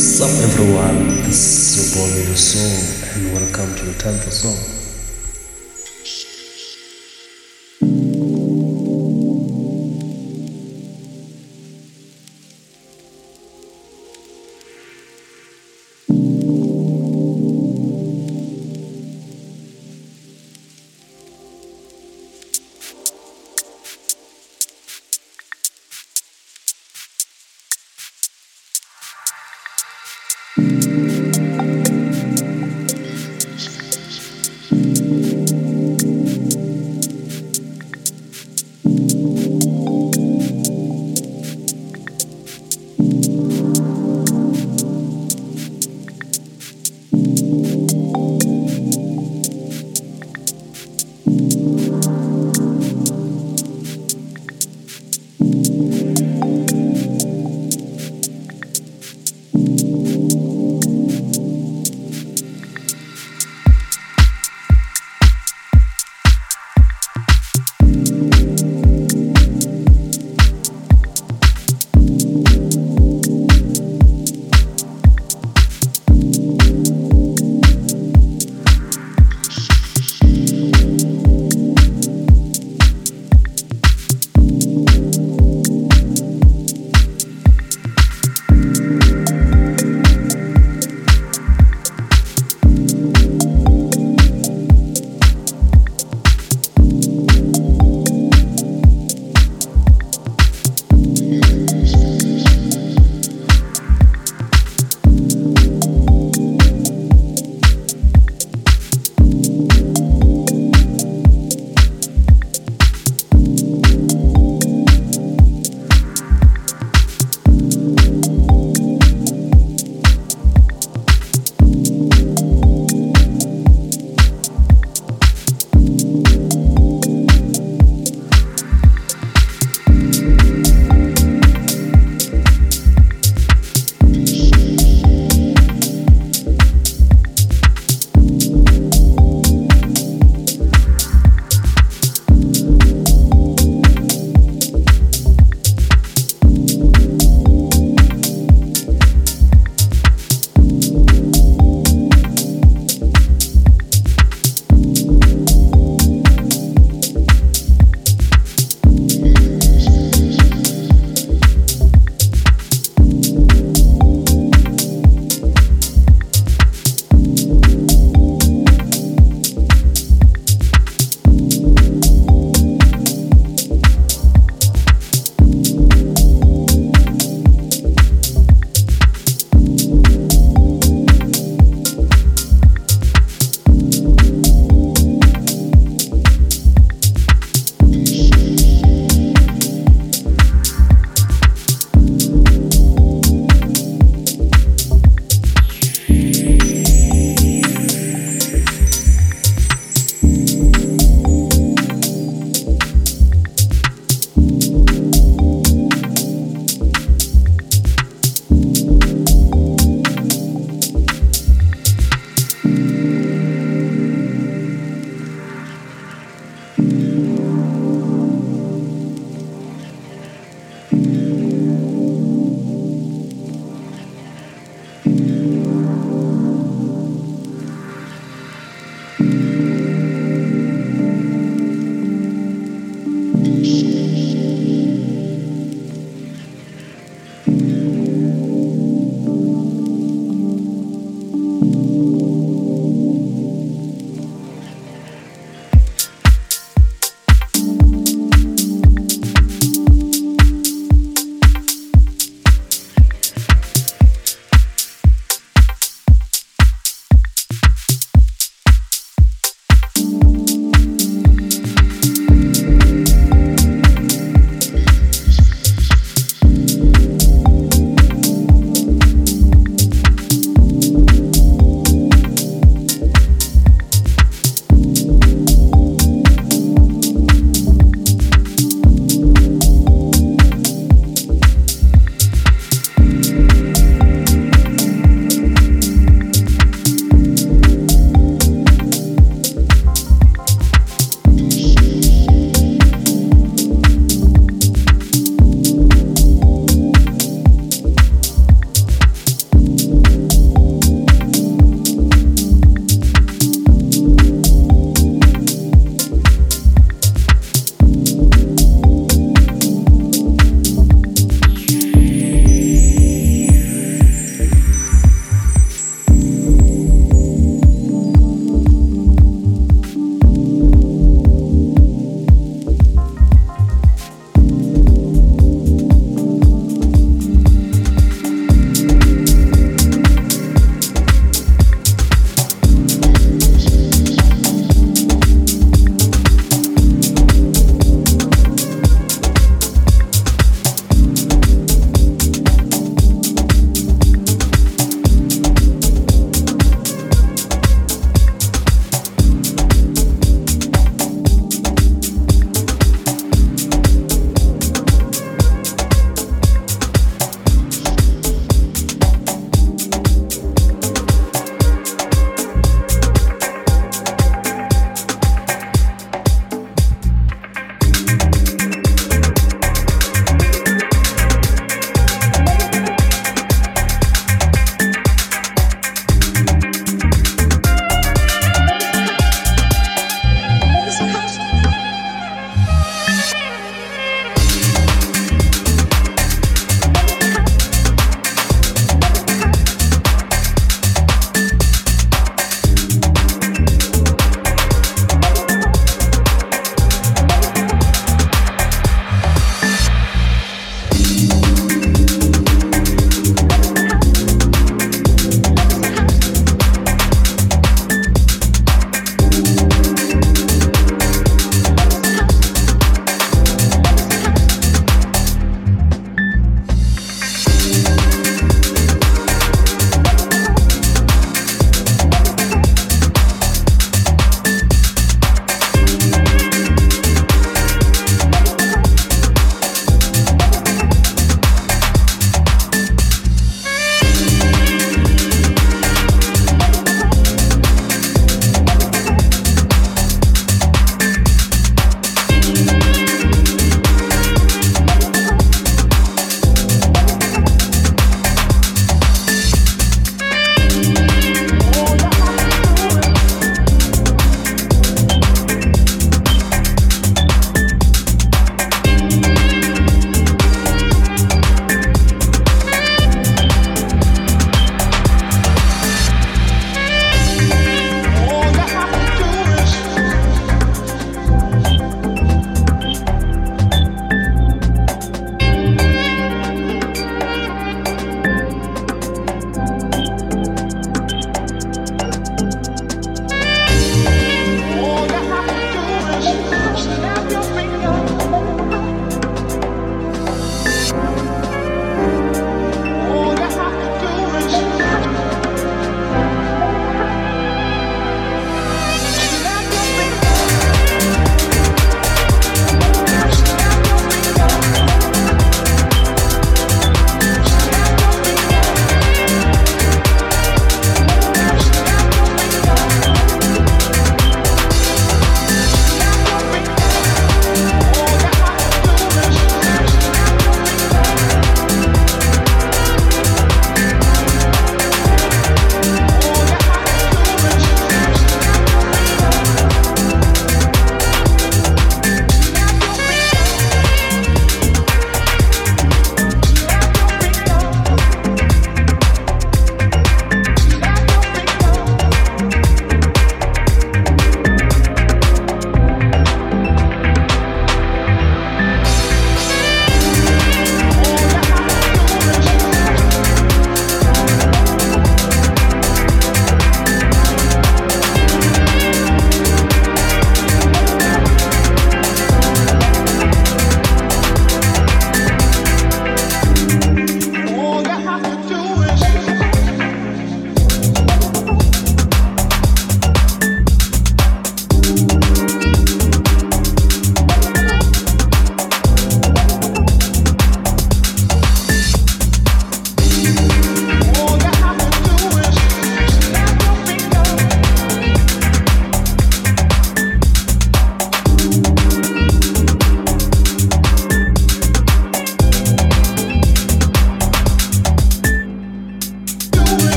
What's up everyone, this is your boy Yuso and welcome to the Time for Song.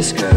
disco.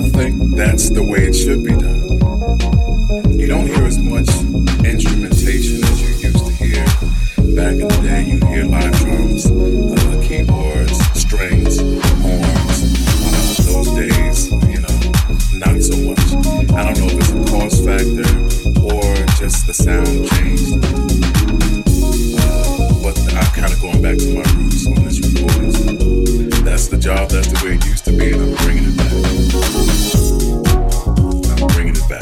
I think that's the way it should be done. You don't hear as much instrumentation as you used to hear. Back in the day, you hear live drums, keyboards, strings, horns. Those days, not so much. I don't know if it's a cost factor or just the sound changed. I'm kind of going back to my roots on this recording. That's the job, that's the way it used to be, and I'm bringing it back. I'm bringing it back.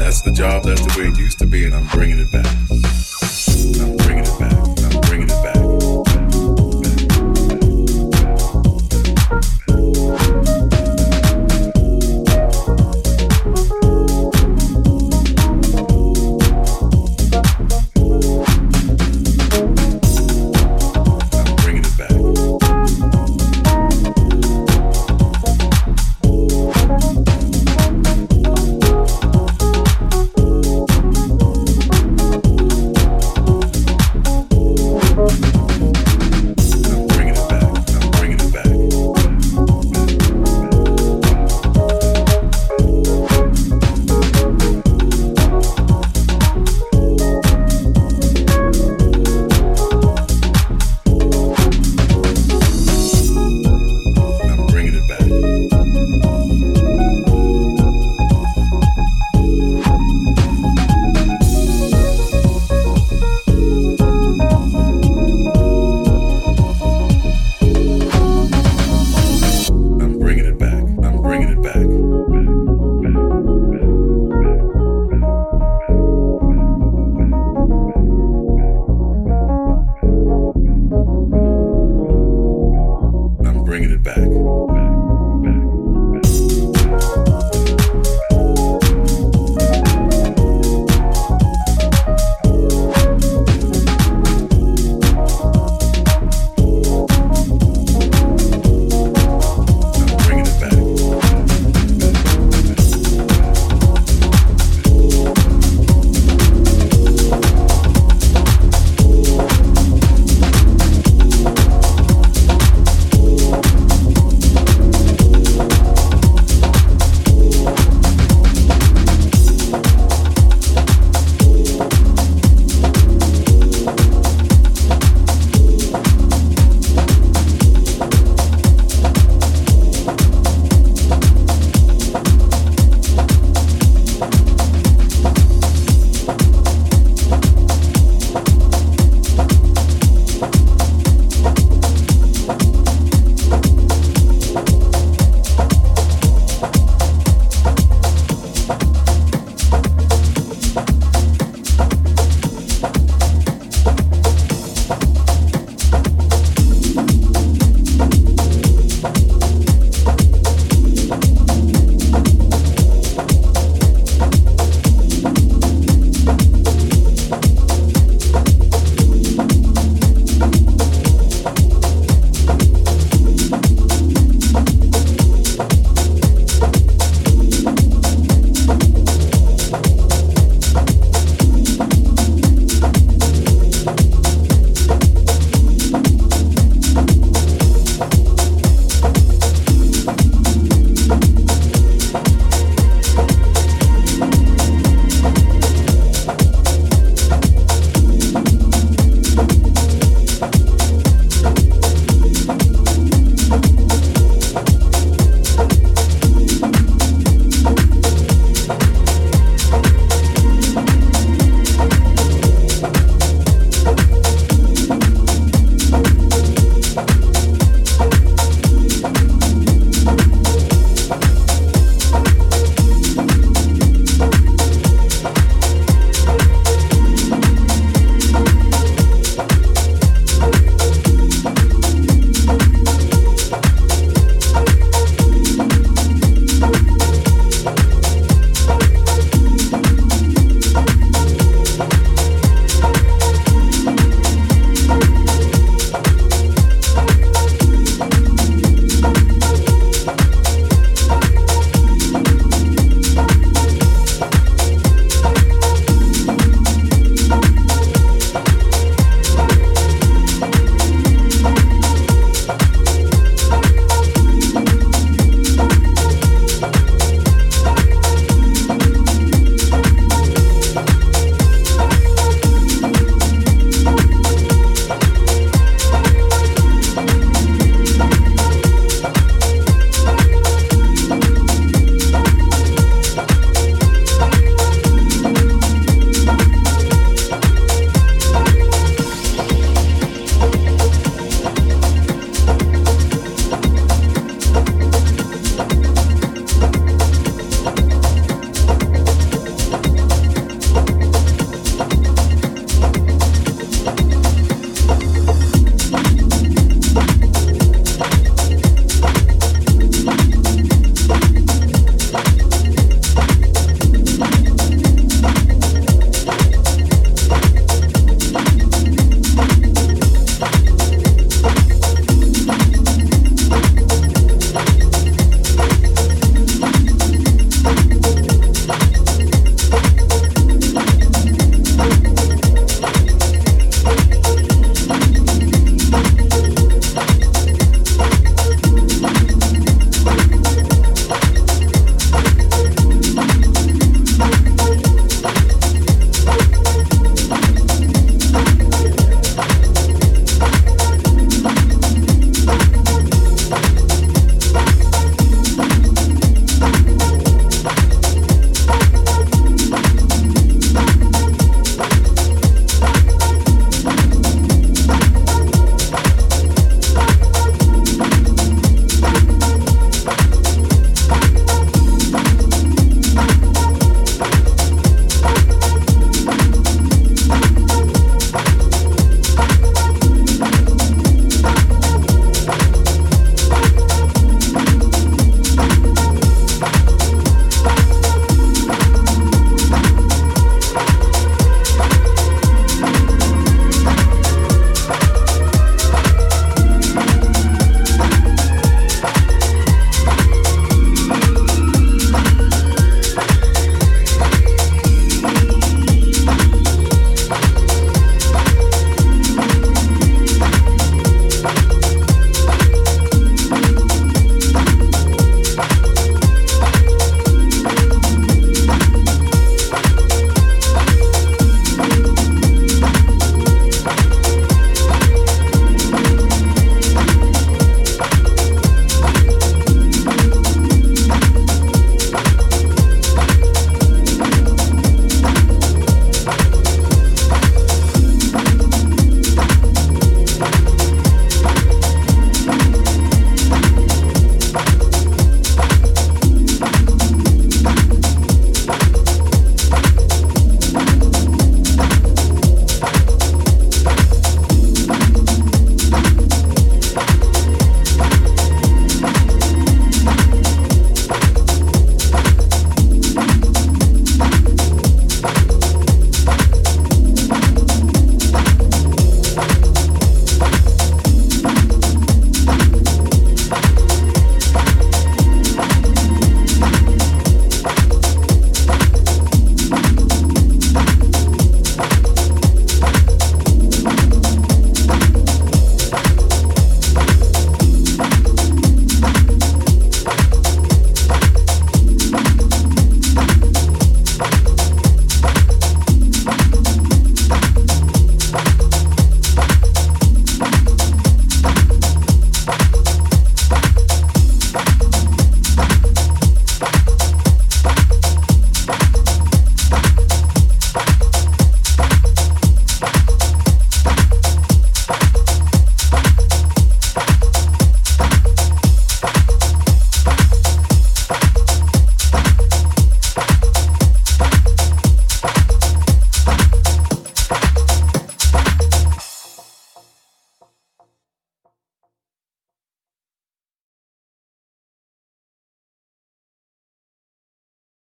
That's the job, that's the way it used to be, and I'm bringing it back.